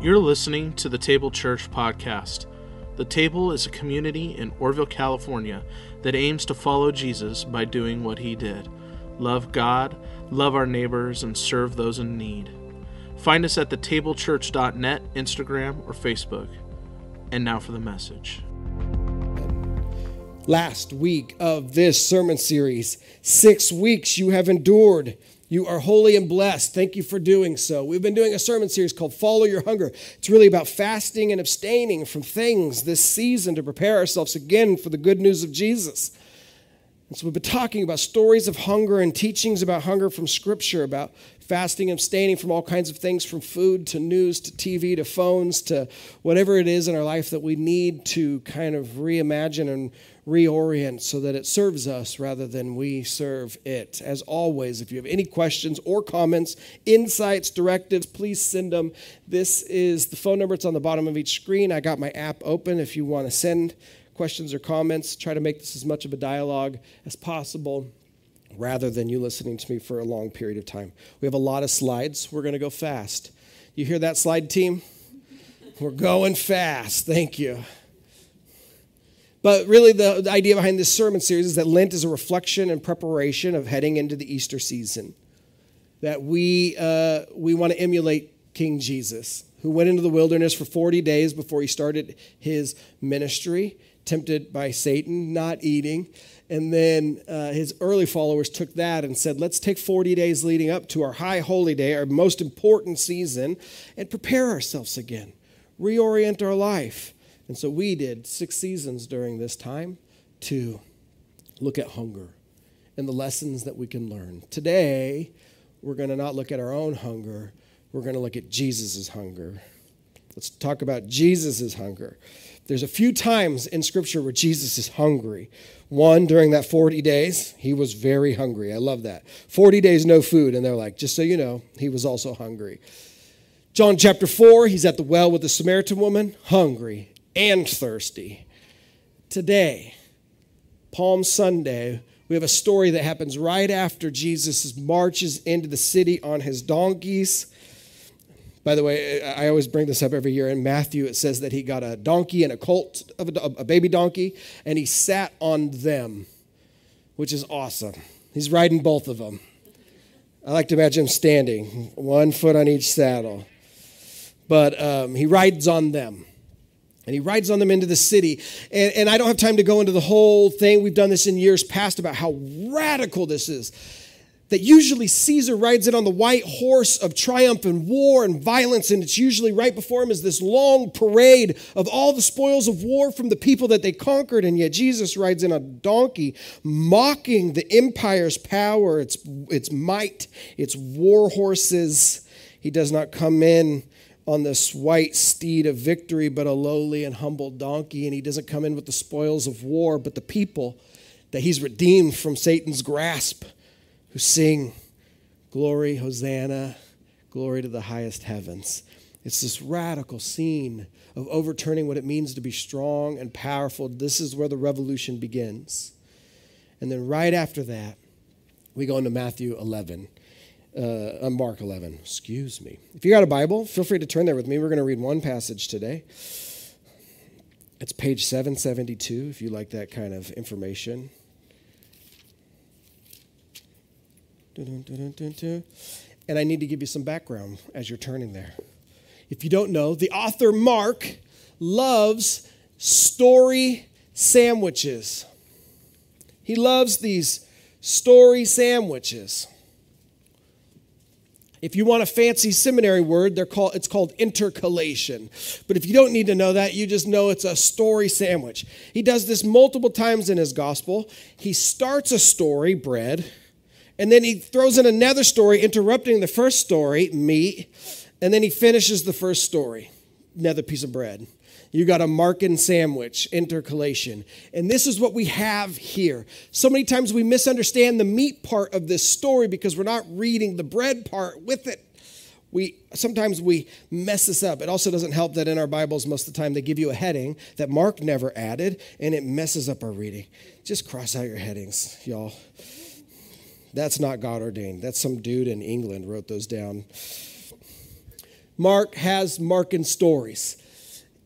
You're listening to The Table Church podcast. The Table is a community in Orville, California that aims to follow Jesus by doing what he did. Love God, love our neighbors, and serve those in need. Find us at thetablechurch.net, Instagram, or Facebook. And now for the message. Last week of this sermon series, 6 weeks you have endured. You are holy and blessed. Thank you for doing so. We've been doing a sermon series called Follow Your Hunger. It's really about fasting and abstaining from things this season to prepare ourselves again for the good news of Jesus. And so we've been talking about stories of hunger and teachings about hunger from Scripture, about fasting and abstaining from all kinds of things, from food to news to TV to phones to whatever it is in our life that we need to kind of reimagine and reorient so that it serves us rather than we serve it. As always, if you have any questions or comments, insights, directives, please send them. This is the phone number. It's on the bottom of each screen. I got my app open if you want to send questions or comments. Try to make this as much of a dialogue as possible rather than you listening to me for a long period of time. We have a lot of slides. We're going to go fast. You hear that, slide team? We're going fast. Thank you. But really, the idea behind this sermon series is that Lent is a reflection and preparation of heading into the Easter season, that we want to emulate King Jesus, who went into the wilderness for 40 days before he started his ministry, tempted by Satan, not eating. And then his early followers took that and said, let's take 40 days leading up to our high holy day, our most important season, and prepare ourselves again, reorient our life. And so we did 6 seasons during this time to look at hunger and the lessons that we can learn. Today, we're going to not look at our own hunger. We're going to look at Jesus' hunger. Let's talk about Jesus' hunger. There's a few times in Scripture where Jesus is hungry. One, during that 40 days, he was very hungry. I love that. 40 days, no food. And they're like, just so you know, he was also hungry. John chapter 4, he's at the well with the Samaritan woman, hungry and thirsty. Today, Palm Sunday, we have a story that happens right after Jesus marches into the city on his donkeys. By the way, I always bring this up every year. In Matthew, it says that he got a donkey and a colt, a baby donkey, and he sat on them, which is awesome. He's riding both of them. I like to imagine him standing, one foot on each saddle. But he rides on them. And he rides on them into the city. And I don't have time to go into the whole thing. We've done this in years past about how radical this is. That usually Caesar rides it on the white horse of triumph and war and violence. And it's usually right before him is this long parade of all the spoils of war from the people that they conquered. And yet Jesus rides in a donkey, mocking the empire's power, its might, its war horses. He does not come in on this white steed of victory, but a lowly and humble donkey. And he doesn't come in with the spoils of war, but the people that he's redeemed from Satan's grasp, who sing, glory, Hosanna, glory to the highest heavens. It's this radical scene of overturning what it means to be strong and powerful. This is where the revolution begins. And then right after that, we go into Matthew 11. Mark 11, excuse me. If you got a Bible, feel free to turn there with me. We're going to read one passage today. It's page 772, if you like that kind of information. And I need to give you some background as you're turning there. If you don't know, the author Mark loves story sandwiches. He loves these story sandwiches. If you want a fancy seminary word, it's called intercalation. But if you don't need to know that, you just know it's a story sandwich. He does this multiple times in his gospel. He starts a story, bread, and then he throws in another story, interrupting the first story, meat, and then he finishes the first story, another piece of bread. You got a Markan sandwich, intercalation. And this is what we have here. So many times we misunderstand the meat part of this story because we're not reading the bread part with it. Sometimes we mess this up. It also doesn't help that in our Bibles, most of the time, they give you a heading that Mark never added, and it messes up our reading. Just cross out your headings, y'all. That's not God ordained. That's some dude in England wrote those down. Mark has Markan stories.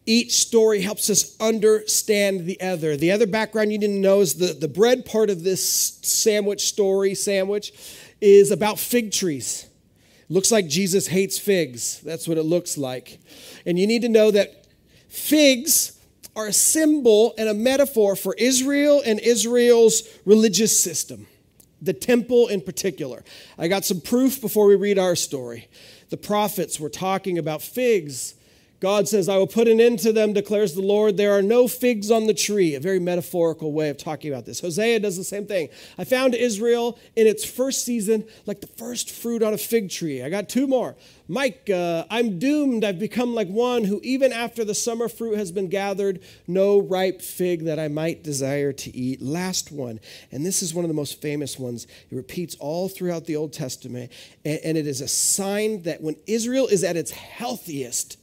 Each story helps us understand the other. The other background you need to know is the bread part of this sandwich is about fig trees. Looks like Jesus hates figs. That's what it looks like. And you need to know that figs are a symbol and a metaphor for Israel and Israel's religious system, the temple in particular. I got some proof before we read our story. The prophets were talking about figs. God says, I will put an end to them, declares the Lord. There are no figs on the tree. A very metaphorical way of talking about this. Hosea does the same thing. I found Israel in its first season like the first fruit on a fig tree. I got two more. Micah, I'm doomed. I've become like one who even after the summer fruit has been gathered, no ripe fig that I might desire to eat. Last one, and this is one of the most famous ones. It repeats all throughout the Old Testament, and it is a sign that when Israel is at its healthiest,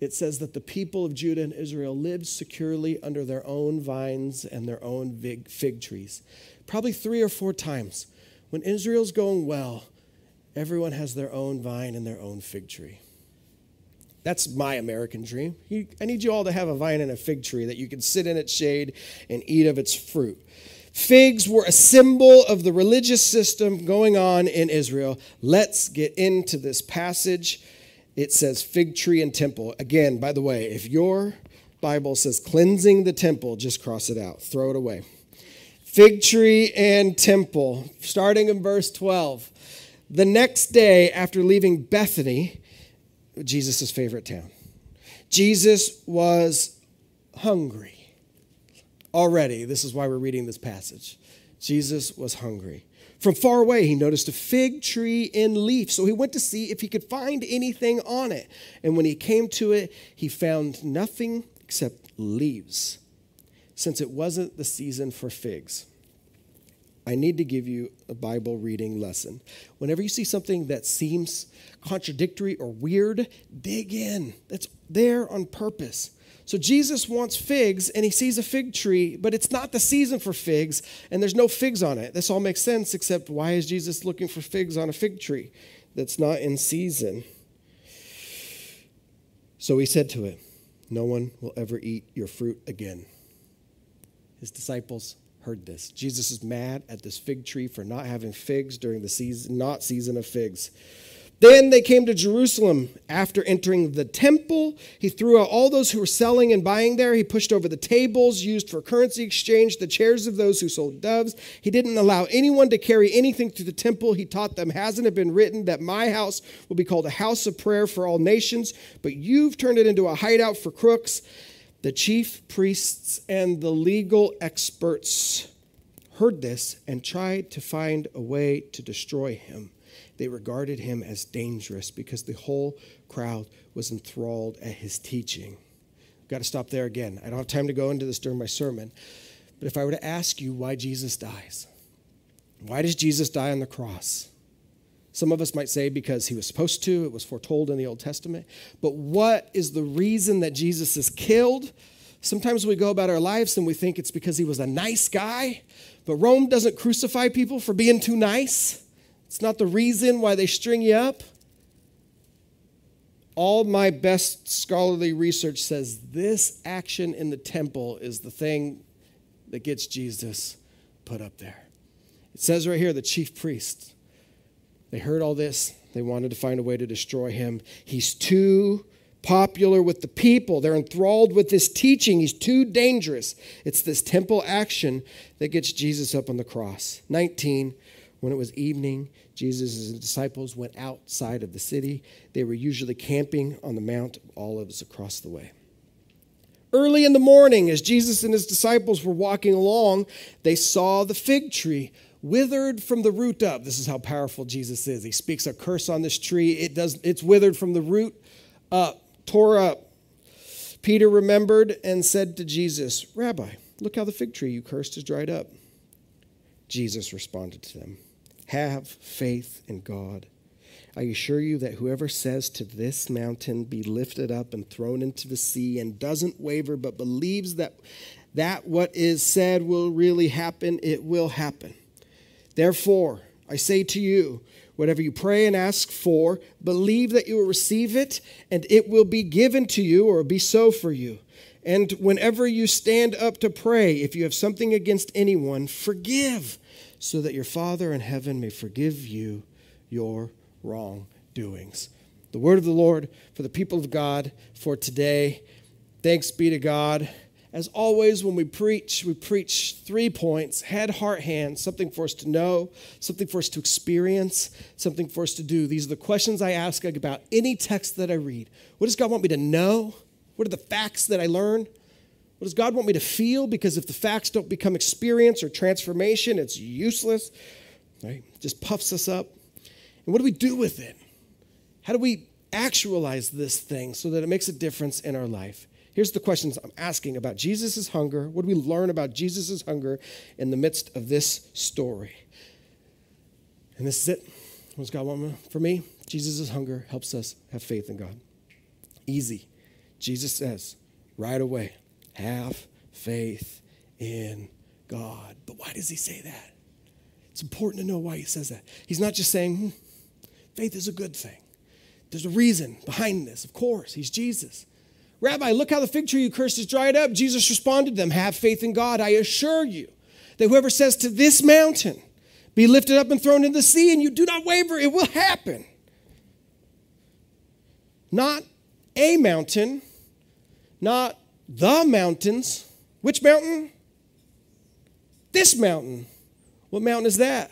it says that the people of Judah and Israel lived securely under their own vines and their own fig trees. Probably 3 or 4 times. When Israel's going well, everyone has their own vine and their own fig tree. That's my American dream. I need you all to have a vine and a fig tree that you can sit in its shade and eat of its fruit. Figs were a symbol of the religious system going on in Israel. Let's get into this passage. It says fig tree and temple. Again, by the way, if your Bible says cleansing the temple, just cross it out. Throw it away. Fig tree and temple, starting in verse 12. The next day after leaving Bethany, Jesus' favorite town, Jesus was hungry. Already, this is why we're reading this passage. Jesus was hungry. From far away, he noticed a fig tree in leaf, so he went to see if he could find anything on it. And when he came to it, he found nothing except leaves, since it wasn't the season for figs. I need to give you a Bible reading lesson. Whenever you see something that seems contradictory or weird, dig in. That's there on purpose. So Jesus wants figs, and he sees a fig tree, but it's not the season for figs, and there's no figs on it. This all makes sense, except why is Jesus looking for figs on a fig tree that's not in season? So he said to it, no one will ever eat your fruit again. His disciples heard this. Jesus is mad at this fig tree for not having figs during the season, not season of figs. Then they came to Jerusalem. After entering the temple, he threw out all those who were selling and buying there. He pushed over the tables used for currency exchange, the chairs of those who sold doves. He didn't allow anyone to carry anything through the temple. He taught them, hasn't it been written that my house will be called a house of prayer for all nations? But you've turned it into a hideout for crooks. The chief priests and the legal experts heard this and tried to find a way to destroy him. They regarded him as dangerous because the whole crowd was enthralled at his teaching. I've got to stop there again. I don't have time to go into this during my sermon. But if I were to ask you why Jesus dies, why does Jesus die on the cross? Some of us might say because he was supposed to. It was foretold in the Old Testament. But what is the reason that Jesus is killed? Sometimes we go about our lives and we think it's because he was a nice guy. But Rome doesn't crucify people for being too nice. It's not the reason why they string you up. All my best scholarly research says this action in the temple is the thing that gets Jesus put up there. It says right here, the chief priests, they heard all this. They wanted to find a way to destroy him. He's too popular with the people. They're enthralled with his teaching. He's too dangerous. It's this temple action that gets Jesus up on the cross. 19. When it was evening, Jesus' disciples went outside of the city. They were usually camping on the Mount of Olives across the way. Early in the morning, as Jesus and his disciples were walking along, they saw the fig tree withered from the root up. This is how powerful Jesus is. He speaks a curse on this tree. It's withered from the root up, tore up. Peter remembered and said to Jesus, Rabbi, look how the fig tree you cursed is dried up. Jesus responded to them. Have faith in God. I assure you that whoever says to this mountain, be lifted up and thrown into the sea, and doesn't waver but believes that what is said will really happen, it will happen. Therefore, I say to you, Whatever you pray and ask for, believe that you will receive it, and it will be given to you or be so for you. And whenever you stand up to pray, if you have something against anyone, forgive, so that your Father in heaven may forgive you your wrongdoings. The word of the Lord for the people of God for today. Thanks be to God. As always, when we preach 3 points: head, heart, hands, something for us to know, something for us to experience, something for us to do. These are the questions I ask about any text that I read. What does God want me to know? What are the facts that I learn? What does God want me to feel? Because if the facts don't become experience or transformation, it's useless, right? It just puffs us up. And what do we do with it? How do we actualize this thing so that it makes a difference in our life? Here's the questions I'm asking about Jesus' hunger. What do we learn about Jesus' hunger in the midst of this story? And this is it. What does God want for me? Jesus' hunger helps us have faith in God. Easy. Jesus says right away, have faith in God. But why does he say that? It's important to know why he says that. He's not just saying, faith is a good thing. There's a reason behind this. Of course, he's Jesus. Rabbi, look how the fig tree you cursed is dried up. Jesus responded to them, have faith in God. I assure you that whoever says to this mountain, be lifted up and thrown into the sea, and you do not waver, it will happen. Not a mountain, not the mountains. Which mountain? This mountain. What mountain is that?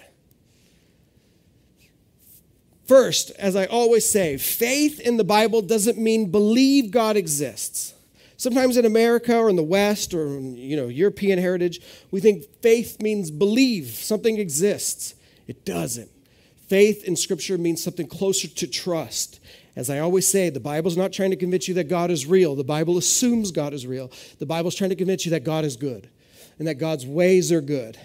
First, as I always say, faith in the Bible doesn't mean believe God exists. Sometimes in America or in the West or European heritage, we think faith means believe something exists. It doesn't. Faith in Scripture means something closer to trust. As I always say, the Bible's not trying to convince you that God is real. The Bible assumes God is real. The Bible's trying to convince you that God is good and that God's ways are good.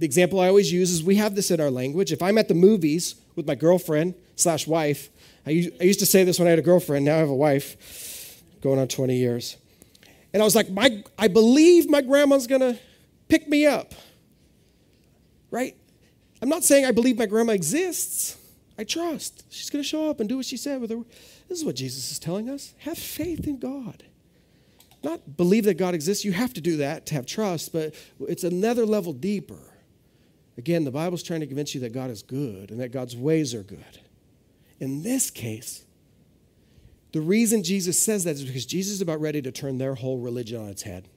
The example I always use is we have this in our language. If I'm at the movies with my girlfriend/wife, I used to say this when I had a girlfriend. Now I have a wife, going on 20 years. And I was like, I believe my grandma's going to pick me up, right? I'm not saying I believe my grandma exists. I trust. She's going to show up and do what she said with her. This is what Jesus is telling us. Have faith in God. Not believe that God exists. You have to do that to have trust, but it's another level deeper. Again, the Bible's trying to convince you that God is good and that God's ways are good. In this case, the reason Jesus says that is because Jesus is about ready to turn their whole religion on its head.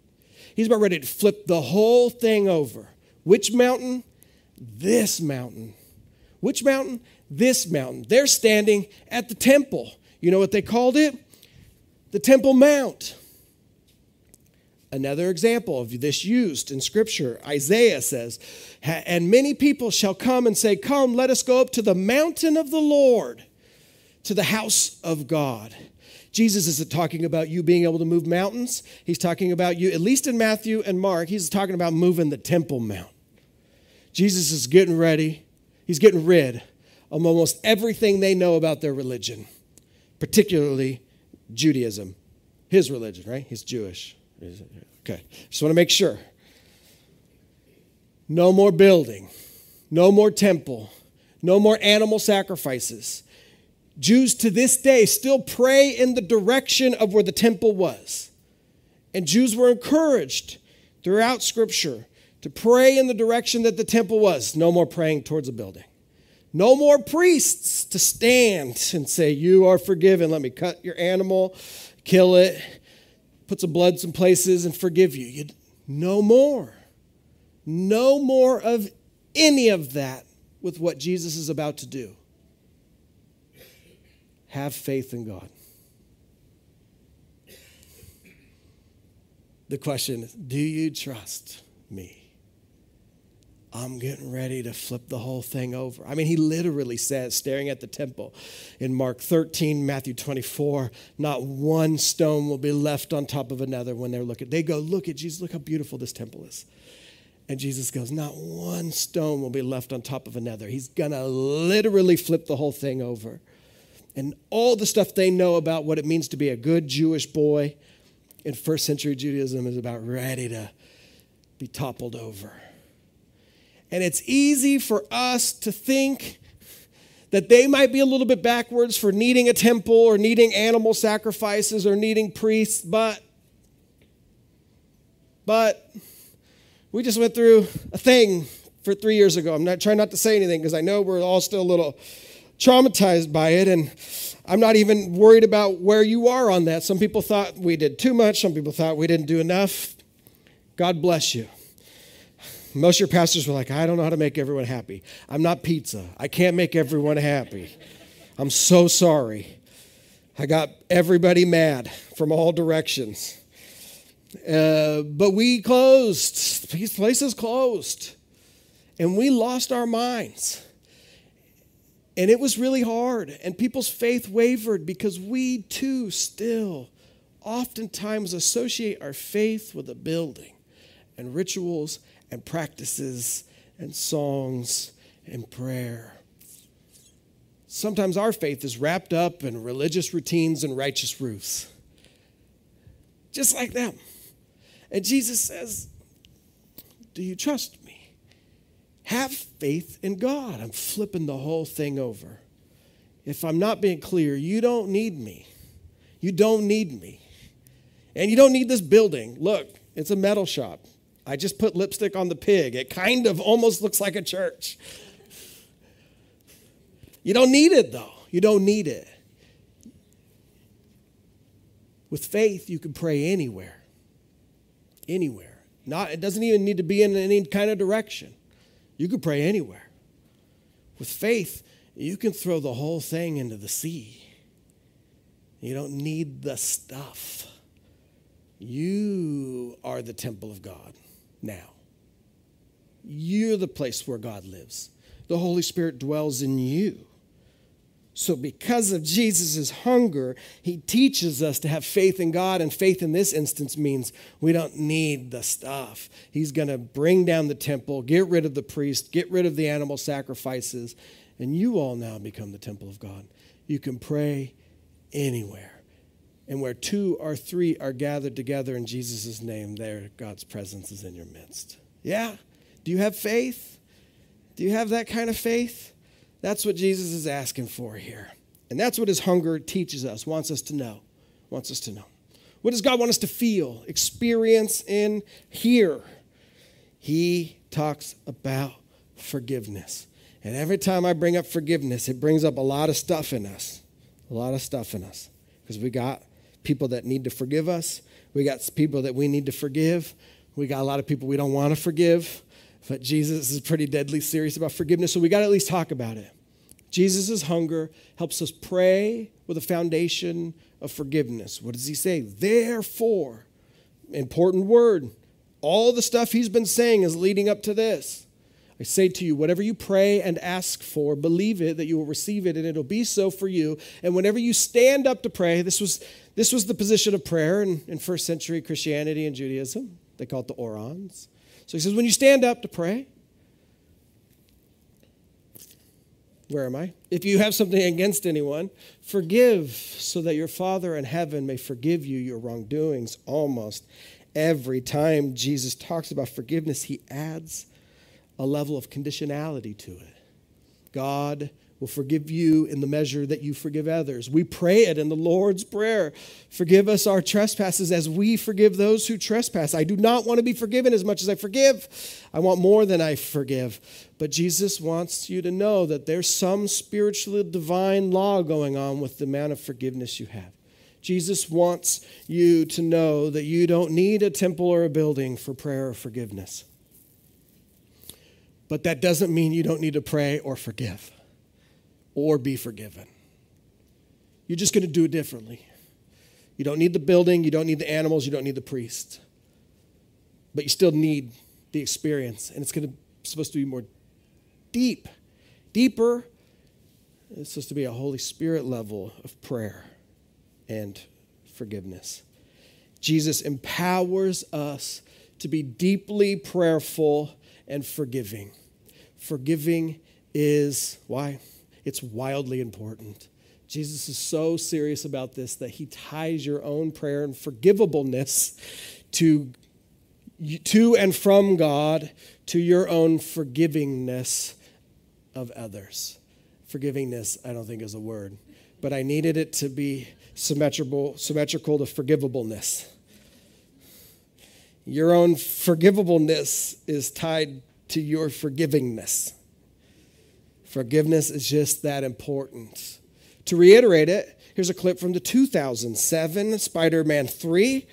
He's about ready to flip the whole thing over. Which mountain? This mountain. Which mountain? This mountain. They're standing at the temple. You know what they called it? The Temple Mount. Another example of this used in Scripture, Isaiah says, and many people shall come and say, come, let us go up to the mountain of the Lord, to the house of God. Jesus isn't talking about you being able to move mountains. He's talking about you, at least in Matthew and Mark, he's talking about moving the Temple Mount. Jesus is getting ready. He's getting rid of almost everything they know about their religion, particularly Judaism. His religion, right? He's Jewish. Okay, just want to make sure. No more building, no more temple, no more animal sacrifices. Jews to this day still pray in the direction of where the temple was. And Jews were encouraged throughout Scripture to pray in the direction that the temple was. No more praying towards a building. No more priests to stand and say, you are forgiven. Let me cut your animal, kill it. Put some blood some places and forgive you. No more. No more of any of that with what Jesus is about to do. Have faith in God. The question is, do you trust me? I'm getting ready to flip the whole thing over. I mean, he literally says, staring at the temple in Mark 13, Matthew 24, not one stone will be left on top of another when they're looking. They go, look at Jesus, look how beautiful this temple is. And Jesus goes, not one stone will be left on top of another. He's going to literally flip the whole thing over. And all the stuff they know about what it means to be a good Jewish boy in first century Judaism is about ready to be toppled over. And it's easy for us to think that they might be a little bit backwards for needing a temple or needing animal sacrifices or needing priests, but we just went through a thing for 3 years ago. I'm not trying not to say anything because I know we're all still a little traumatized by it, and I'm not even worried about where you are on that. Some people thought we did too much. Some people thought we didn't do enough. God bless you. Most of your pastors were like, I don't know how to make everyone happy. I'm not pizza. I can't make everyone happy. I'm so sorry. I got everybody mad from all directions. But we closed. These places closed. And we lost our minds. And it was really hard. And people's faith wavered because we too still oftentimes associate our faith with a building and rituals and practices and songs and prayer. Sometimes our faith is wrapped up in religious routines and righteous roofs. Just like them. And Jesus says, do you trust me? Have faith in God. I'm flipping the whole thing over. If I'm not being clear, you don't need me. You don't need me. And you don't need this building. Look, it's a metal shop. I just put lipstick on the pig. It kind of almost looks like a church. You don't need it, though. You don't need it. With faith, you can pray anywhere. Anywhere. It doesn't even need to be in any kind of direction. You can pray anywhere. With faith, you can throw the whole thing into the sea. You don't need the stuff. You are the temple of God. Now, you're the place where God lives. The Holy Spirit dwells in you. So because of Jesus' hunger, he teaches us to have faith in God, and faith in this instance means we don't need the stuff. He's going to bring down the temple, get rid of the priest, get rid of the animal sacrifices, and you all now become the temple of God. You can pray anywhere. And where 2 or 3 are gathered together in Jesus' name, there God's presence is in your midst. Yeah? Do you have faith? Do you have that kind of faith? That's what Jesus is asking for here. And that's what his hunger teaches us, wants us to know. Wants us to know. What does God want us to feel, experience in here? He talks about forgiveness. And every time I bring up forgiveness, it brings up a lot of stuff in us. A lot of stuff in us. Because we got people that need to forgive us. We got people that we need to forgive. We got a lot of people we don't want to forgive. But Jesus is pretty deadly serious about forgiveness, so we got to at least talk about it. Jesus' hunger helps us pray with a foundation of forgiveness. What does he say? Therefore, important word. All the stuff he's been saying is leading up to this. I say to you, whatever you pray and ask for, believe it, that you will receive it, and it'll be so for you. And whenever you stand up to pray, this was the position of prayer in first century Christianity and Judaism. They call it the orans. So he says, when you stand up to pray, where am I? If you have something against anyone, forgive so that your Father in heaven may forgive you your wrongdoings. Almost every time Jesus talks about forgiveness, he adds a level of conditionality to it. God will forgive you in the measure that you forgive others. We pray it in the Lord's Prayer. Forgive us our trespasses as we forgive those who trespass. I do not want to be forgiven as much as I forgive. I want more than I forgive. But Jesus wants you to know that there's some spiritual divine law going on with the amount of forgiveness you have. Jesus wants you to know that you don't need a temple or a building for prayer or forgiveness. But that doesn't mean you don't need to pray or forgive or be forgiven. You're just going to do it differently. You don't need the building. You don't need the animals. You don't need the priest. But you still need the experience, and it's supposed to be more deeper. It's supposed to be a Holy Spirit level of prayer and forgiveness. Jesus empowers us to be deeply prayerful and forgiving. Forgiving is, why? It's wildly important. Jesus is so serious about this that he ties your own prayer and forgivableness to and from God to your own forgivingness of others. Forgivingness, I don't think is a word. But I needed it to be symmetrical to forgivableness. Your own forgivableness is tied to your forgivingness. Forgiveness is just that important. To reiterate it, here's a clip from the 2007 Spider-Man 3.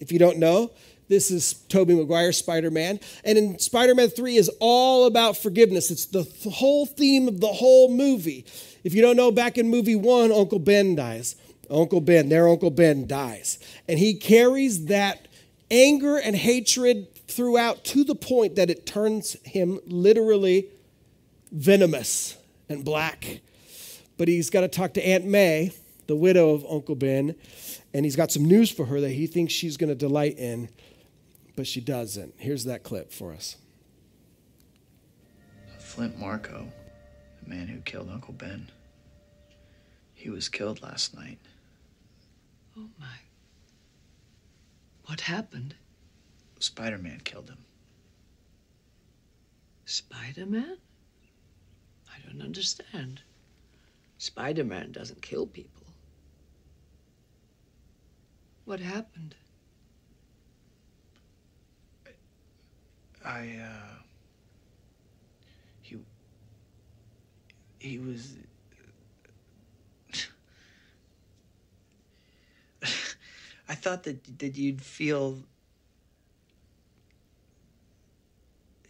If you don't know, this is Tobey Maguire's Spider-Man. And in Spider-Man 3 is all about forgiveness. It's the whole theme of the whole movie. If you don't know, back in movie 1, Uncle Ben dies. Uncle Ben dies. And he carries that anger and hatred throughout to the point that it turns him literally venomous and black. But he's got to talk to Aunt May, the widow of Uncle Ben, and he's got some news for her that he thinks she's going to delight in, but she doesn't. Here's that clip for us. Flint Marco, the man who killed Uncle Ben, he was killed last night. Oh, my. What happened? Spider-Man killed him. Spider-Man? I don't understand. Spider-Man doesn't kill people. What happened? He was... I thought that you'd feel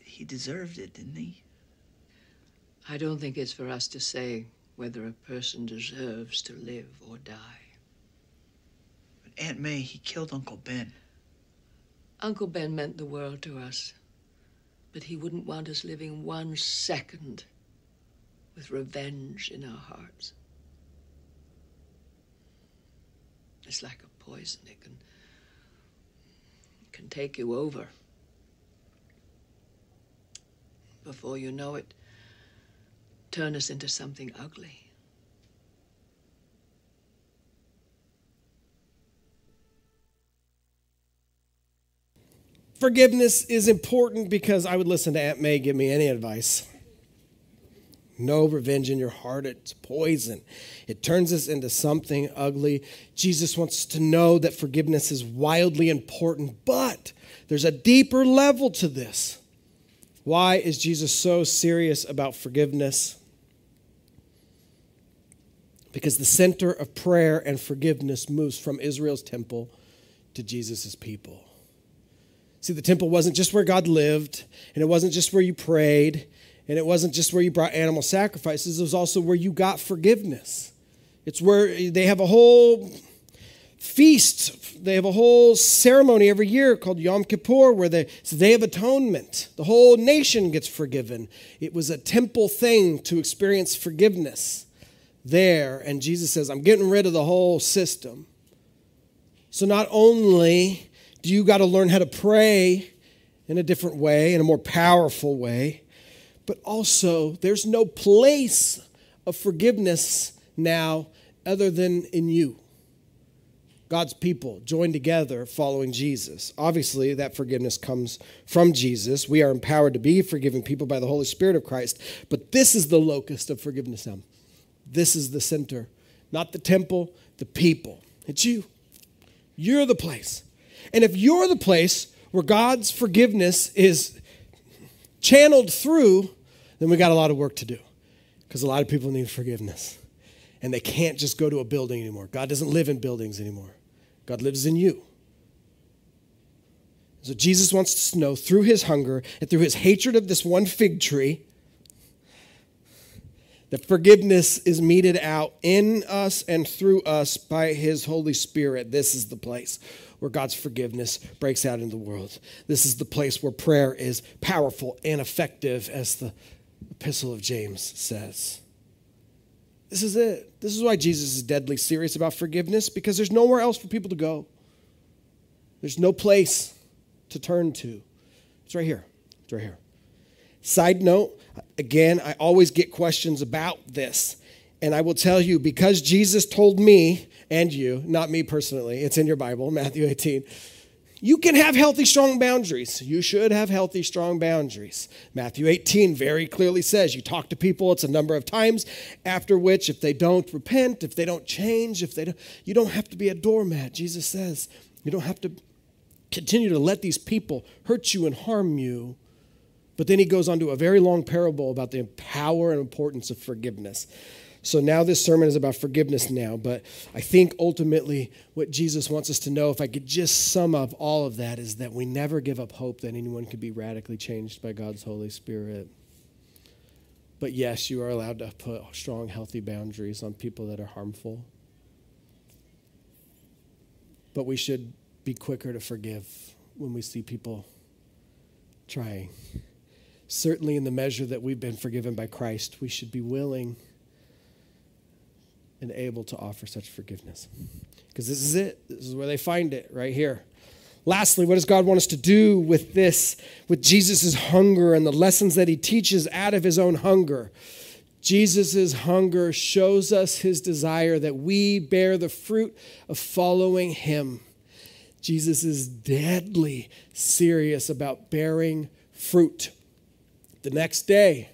he deserved it, didn't he? I don't think it's for us to say whether a person deserves to live or die. But Aunt May, he killed Uncle Ben. Uncle Ben meant the world to us, but he wouldn't want us living one second with revenge in our hearts. It's like a poison. It can take you over. Before you know it, turn us into something ugly. Forgiveness is important because I would listen to Aunt May give me any advice. No revenge in your heart. It's poison. It turns us into something ugly. Jesus wants to know that forgiveness is wildly important, but there's a deeper level to this. Why is Jesus so serious about forgiveness? Because the center of prayer and forgiveness moves from Israel's temple to Jesus' people. See, the temple wasn't just where God lived, and it wasn't just where you prayed, and it wasn't just where you brought animal sacrifices. It was also where you got forgiveness. It's where they have a whole feast. They have a whole ceremony every year called Yom Kippur, where it's the Day of Atonement. The whole nation gets forgiven. It was a temple thing to experience forgiveness there. And Jesus says, I'm getting rid of the whole system. So not only do you got to learn how to pray in a different way, in a more powerful way, but also there's no place of forgiveness now other than in you. God's people joined together following Jesus. Obviously, that forgiveness comes from Jesus. We are empowered to be forgiving people by the Holy Spirit of Christ. But this is the locus of forgiveness now. This is the center, not the temple, the people. It's you. You're the place. And if you're the place where God's forgiveness is channeled through, then we got a lot of work to do because a lot of people need forgiveness. And they can't just go to a building anymore. God doesn't live in buildings anymore. God lives in you. So Jesus wants us to know through his hunger and through his hatred of this one fig tree that forgiveness is meted out in us and through us by his Holy Spirit. This is the place where God's forgiveness breaks out in the world. This is the place where prayer is powerful and effective, as the epistle of James says. This is it. This is why Jesus is deadly serious about forgiveness, because there's nowhere else for people to go. There's no place to turn to. It's right here. It's right here. Side note, again, I always get questions about this. And I will tell you, because Jesus told me and you, not me personally, it's in your Bible, Matthew 18, You can have healthy, strong boundaries. You should have healthy, strong boundaries. Matthew 18 very clearly says you talk to people, it's a number of times, after which if they don't repent, if they don't change, you don't have to be a doormat. Jesus says you don't have to continue to let these people hurt you and harm you. But then he goes on to a very long parable about the power and importance of forgiveness. So now this sermon is about forgiveness now, but I think ultimately what Jesus wants us to know, if I could just sum up all of that, is that we never give up hope that anyone could be radically changed by God's Holy Spirit. But yes, you are allowed to put strong, healthy boundaries on people that are harmful. But we should be quicker to forgive when we see people trying. Certainly in the measure that we've been forgiven by Christ, we should be willing and able to offer such forgiveness. Because this is it. This is where they find it, right here. Lastly, what does God want us to do with this, with Jesus' hunger and the lessons that he teaches out of his own hunger? Jesus' hunger shows us his desire that we bear the fruit of following him. Jesus is deadly serious about bearing fruit. The next day,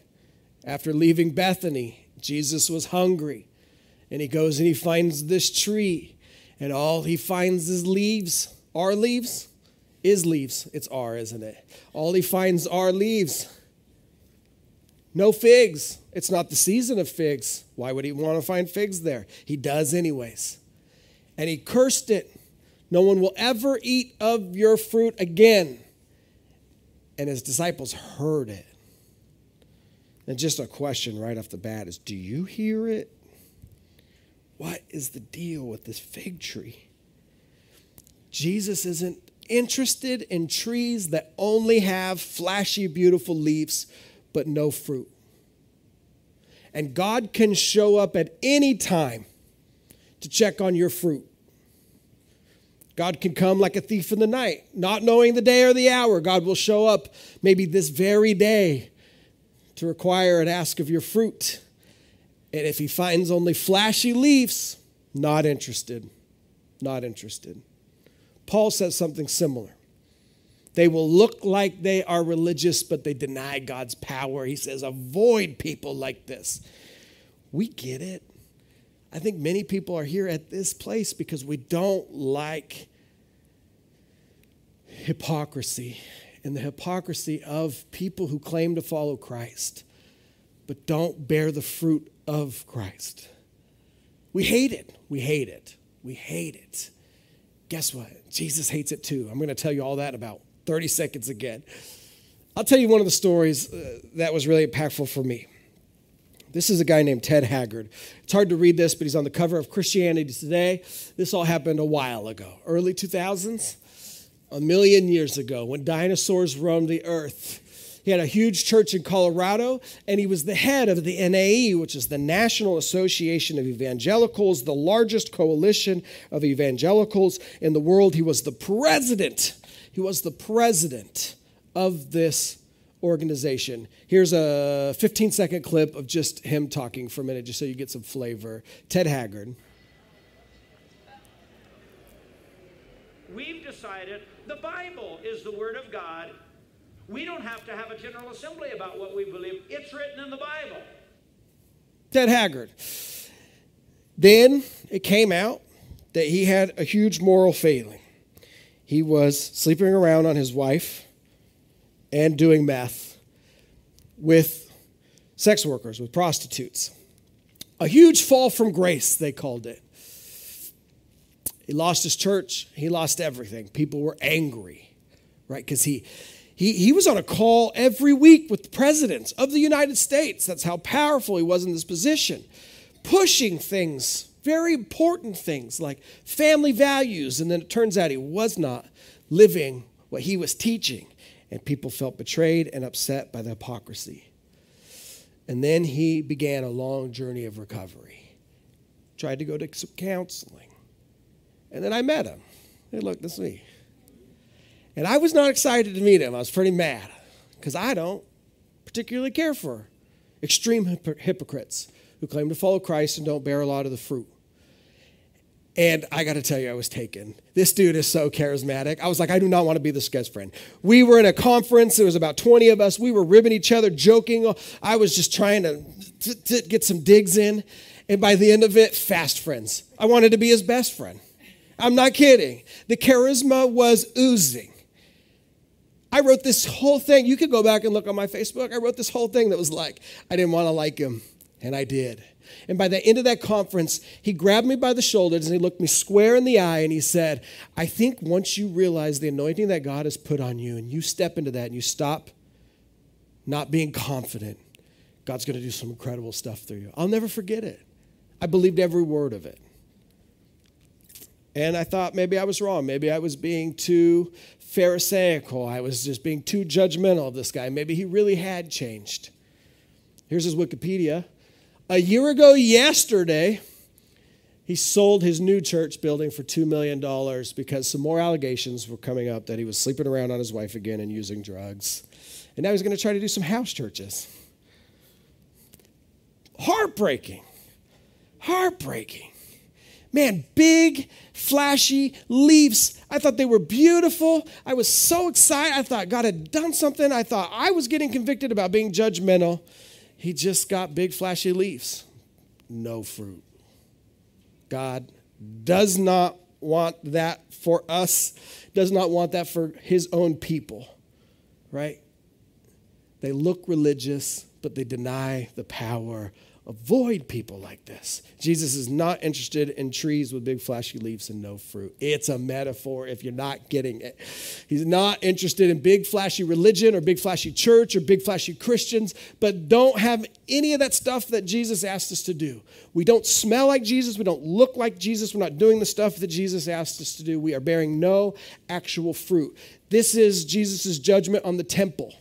after leaving Bethany, Jesus was hungry. And he goes and he finds this tree, and all he finds is leaves. Our leaves? Is leaves. It's our, isn't it? All he finds are leaves. No figs. It's not the season of figs. Why would he want to find figs there? He does anyways. And he cursed it. No one will ever eat of your fruit again. And his disciples heard it. And just a question right off the bat is, do you hear it? What is the deal with this fig tree? Jesus isn't interested in trees that only have flashy, beautiful leaves, but no fruit. And God can show up at any time to check on your fruit. God can come like a thief in the night, not knowing the day or the hour. God will show up maybe this very day to require and ask of your fruit. And if he finds only flashy leaves, not interested, not interested. Paul says something similar. They will look like they are religious, but they deny God's power. He says, avoid people like this. We get it. I think many people are here at this place because we don't like hypocrisy and the hypocrisy of people who claim to follow Christ, but don't bear the fruit of Christ. We hate it. We hate it. We hate it. Guess what? Jesus hates it too. I'm going to tell you all that in about 30 seconds again. I'll tell you one of the stories that was really impactful for me. This is a guy named Ted Haggard. It's hard to read this, but he's on the cover of Christianity Today. This all happened a while ago, early 2000s, a million years ago, when dinosaurs roamed the earth. He had a huge church in Colorado, and he was the head of the NAE, which is the National Association of Evangelicals, the largest coalition of evangelicals in the world. He was the president. He was the president of this organization. Here's a 15-second clip of just him talking for a minute, just so you get some flavor. Ted Haggard. We've decided the Bible is the Word of God. We don't have to have a general assembly about what we believe. It's written in the Bible. Ted Haggard. Then it came out that he had a huge moral failing. He was sleeping around on his wife and doing meth with sex workers, with prostitutes. A huge fall from grace, they called it. He lost his church. He lost everything. People were angry, right? Because he was on a call every week with the presidents of the United States. That's how powerful he was in this position. Pushing things, very important things like family values. And then it turns out he was not living what he was teaching. And people felt betrayed and upset by the hypocrisy. And then he began a long journey of recovery. Tried to go to some counseling. And then I met him. Hey, look, this is me. And I was not excited to meet him. I was pretty mad because I don't particularly care for extreme hypocrites who claim to follow Christ and don't bear a lot of the fruit. And I got to tell you, I was taken. This dude is so charismatic. I was like, I do not want to be this guy's friend. We were in a conference. There was about 20 of us. We were ribbing each other, joking. I was just trying to get some digs in. And by the end of it, fast friends. I wanted to be his best friend. I'm not kidding. The charisma was oozing. I wrote this whole thing. You could go back and look on my Facebook. I wrote this whole thing that was like, I didn't want to like him. And I did. And by the end of that conference, he grabbed me by the shoulders and he looked me square in the eye and he said, I think once you realize the anointing that God has put on you and you step into that and you stop not being confident, God's going to do some incredible stuff through you. I'll never forget it. I believed every word of it. And I thought maybe I was wrong. Maybe I was being too pharisaical. I was just being too judgmental of this guy. Maybe he really had changed. Here's his Wikipedia. A year ago yesterday, he sold his new church building for $2 million because some more allegations were coming up that he was sleeping around on his wife again and using drugs. And now he's going to try to do some house churches. Heartbreaking. Heartbreaking. Man, big, flashy leaps. I thought they were beautiful. I was so excited. I thought God had done something. I thought I was getting convicted about being judgmental. He just got big, flashy leaves. No fruit. God does not want that for us, does not want that for his own people, right? They look religious, but they deny the power. Avoid people like this. Jesus is not interested in trees with big, flashy leaves and no fruit. It's a metaphor if you're not getting it. He's not interested in big, flashy religion or big, flashy church or big, flashy Christians, but don't have any of that stuff that Jesus asked us to do. We don't smell like Jesus. We don't look like Jesus. We're not doing the stuff that Jesus asked us to do. We are bearing no actual fruit. This is Jesus' judgment on the temple.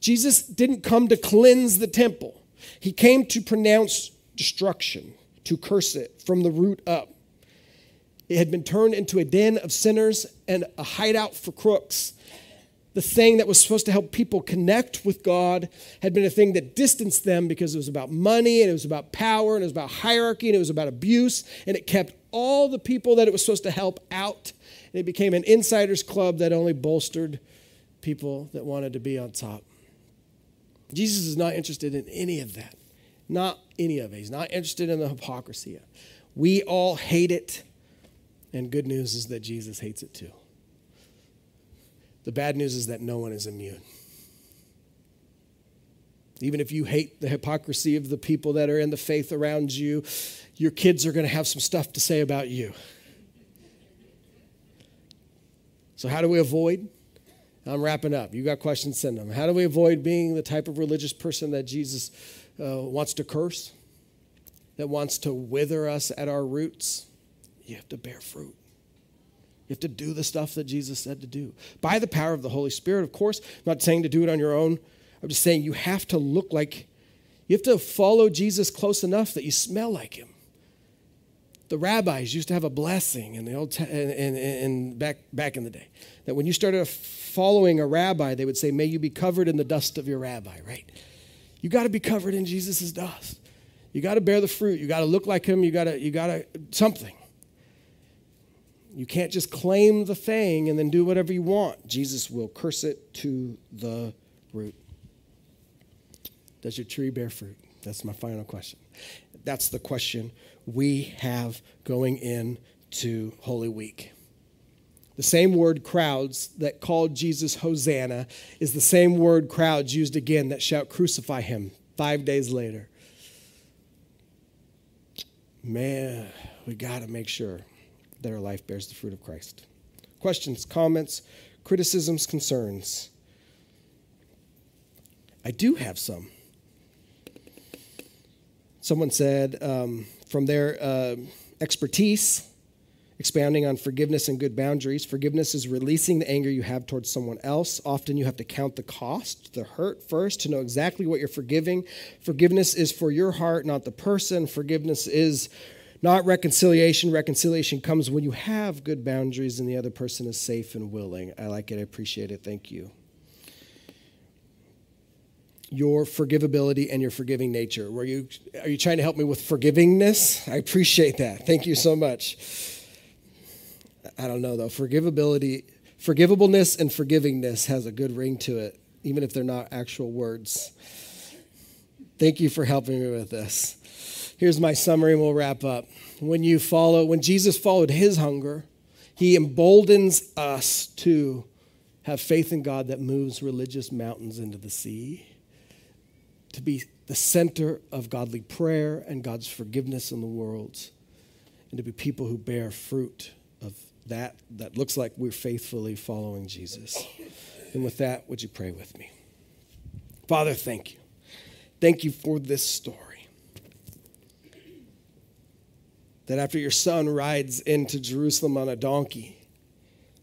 Jesus didn't come to cleanse the temple. He came to pronounce destruction, to curse it from the root up. It had been turned into a den of sinners and a hideout for crooks. The thing that was supposed to help people connect with God had been a thing that distanced them because it was about money and it was about power and it was about hierarchy and it was about abuse, and it kept all the people that it was supposed to help out. And it became an insiders club that only bolstered people that wanted to be on top. Jesus is not interested in any of that. Not any of it. He's not interested in the hypocrisy. We all hate it. And good news is that Jesus hates it too. The bad news is that no one is immune. Even if you hate the hypocrisy of the people that are in the faith around you, your kids are going to have some stuff to say about you. So how do we avoid? I'm wrapping up. You got questions, send them. How do we avoid being the type of religious person that Jesus wants to curse, that wants to wither us at our roots? You have to bear fruit. You have to do the stuff that Jesus said to do. By the power of the Holy Spirit, of course. I'm not saying to do it on your own. I'm just saying you have to look like, you have to follow Jesus close enough that you smell like him. The rabbis used to have a blessing in the old back in the day that when you started following a rabbi, they would say, "May you be covered in the dust of your rabbi." Right? You got to be covered in Jesus' dust. You got to bear the fruit. You got to look like him. You got to something. You can't just claim the thing and then do whatever you want. Jesus will curse it to the root. Does your tree bear fruit? That's my final question. That's the question we have going into Holy Week. The same word crowds that called Jesus Hosanna is the same word crowds used again that shout crucify him 5 days later. Man, we got to make sure that our life bears the fruit of Christ. Questions, comments, criticisms, concerns. I do have some. Someone said from their expertise, expounding on forgiveness and good boundaries, forgiveness is releasing the anger you have towards someone else. Often you have to count the cost, the hurt first, to know exactly what you're forgiving. Forgiveness is for your heart, not the person. Forgiveness is not reconciliation. Reconciliation comes when you have good boundaries and the other person is safe and willing. I like it. I appreciate it. Thank you. Your forgivability and your forgiving nature. Are you trying to help me with forgivingness? I appreciate that. Thank you so much. I don't know, though. Forgivableness and forgivingness has a good ring to it, even if they're not actual words. Thank you for helping me with this. Here's my summary, and we'll wrap up. When Jesus followed his hunger, he emboldens us to have faith in God that moves religious mountains into the sea, to be the center of godly prayer and God's forgiveness in the world, and to be people who bear fruit of that looks like we're faithfully following Jesus. And with that, would you pray with me? Father, thank you. Thank you for this story. That after your son rides into Jerusalem on a donkey,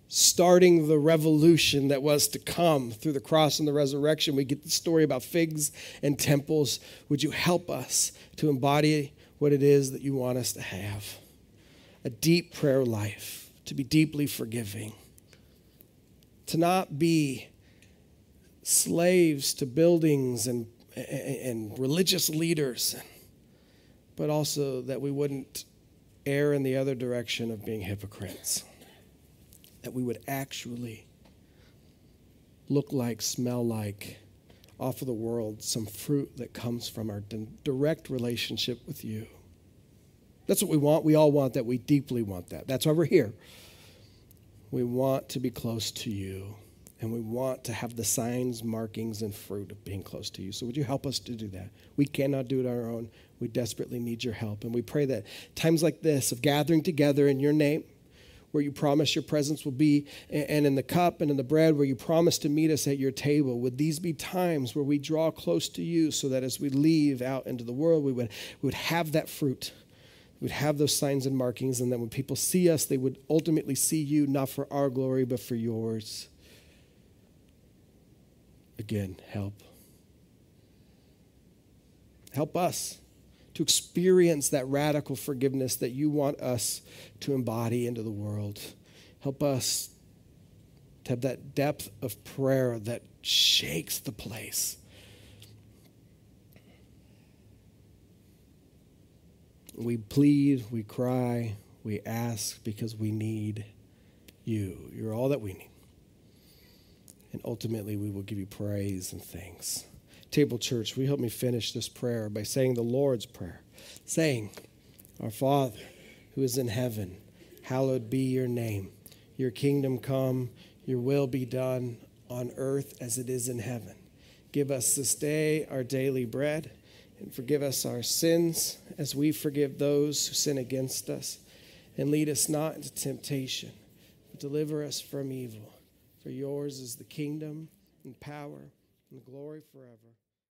starting the revolution that was to come through the cross and the resurrection, we get the story about figs and temples. Would you help us to embody what it is that you want us to have? A deep prayer life, to be deeply forgiving, to not be slaves to buildings and religious leaders, but also that we wouldn't err in the other direction of being hypocrites, that we would actually look like, smell like, offer the world some fruit that comes from our direct relationship with you. That's what we want. We all want that. We deeply want that. That's why we're here. We want to be close to you. And we want to have the signs, markings, and fruit of being close to you. So would you help us to do that? We cannot do it on our own. We desperately need your help. And we pray that times like this of gathering together in your name, where you promise your presence will be, and in the cup and in the bread where you promise to meet us at your table, would these be times where we draw close to you so that as we leave out into the world, we would have that fruit. We'd have those signs and markings. And then when people see us, they would ultimately see you, not for our glory, but for yours. Again, help. Help us to experience that radical forgiveness that you want us to embody into the world. Help us to have that depth of prayer that shakes the place. We plead, we cry, we ask because we need you. You're all that we need. And ultimately, we will give you praise and thanks. Table Church, will you help me finish this prayer by saying the Lord's Prayer, saying, Our Father, who is in heaven, hallowed be your name. Your kingdom come, your will be done on earth as it is in heaven. Give us this day our daily bread, and forgive us our sins as we forgive those who sin against us. And lead us not into temptation, but deliver us from evil. For yours is the kingdom and power and glory forever.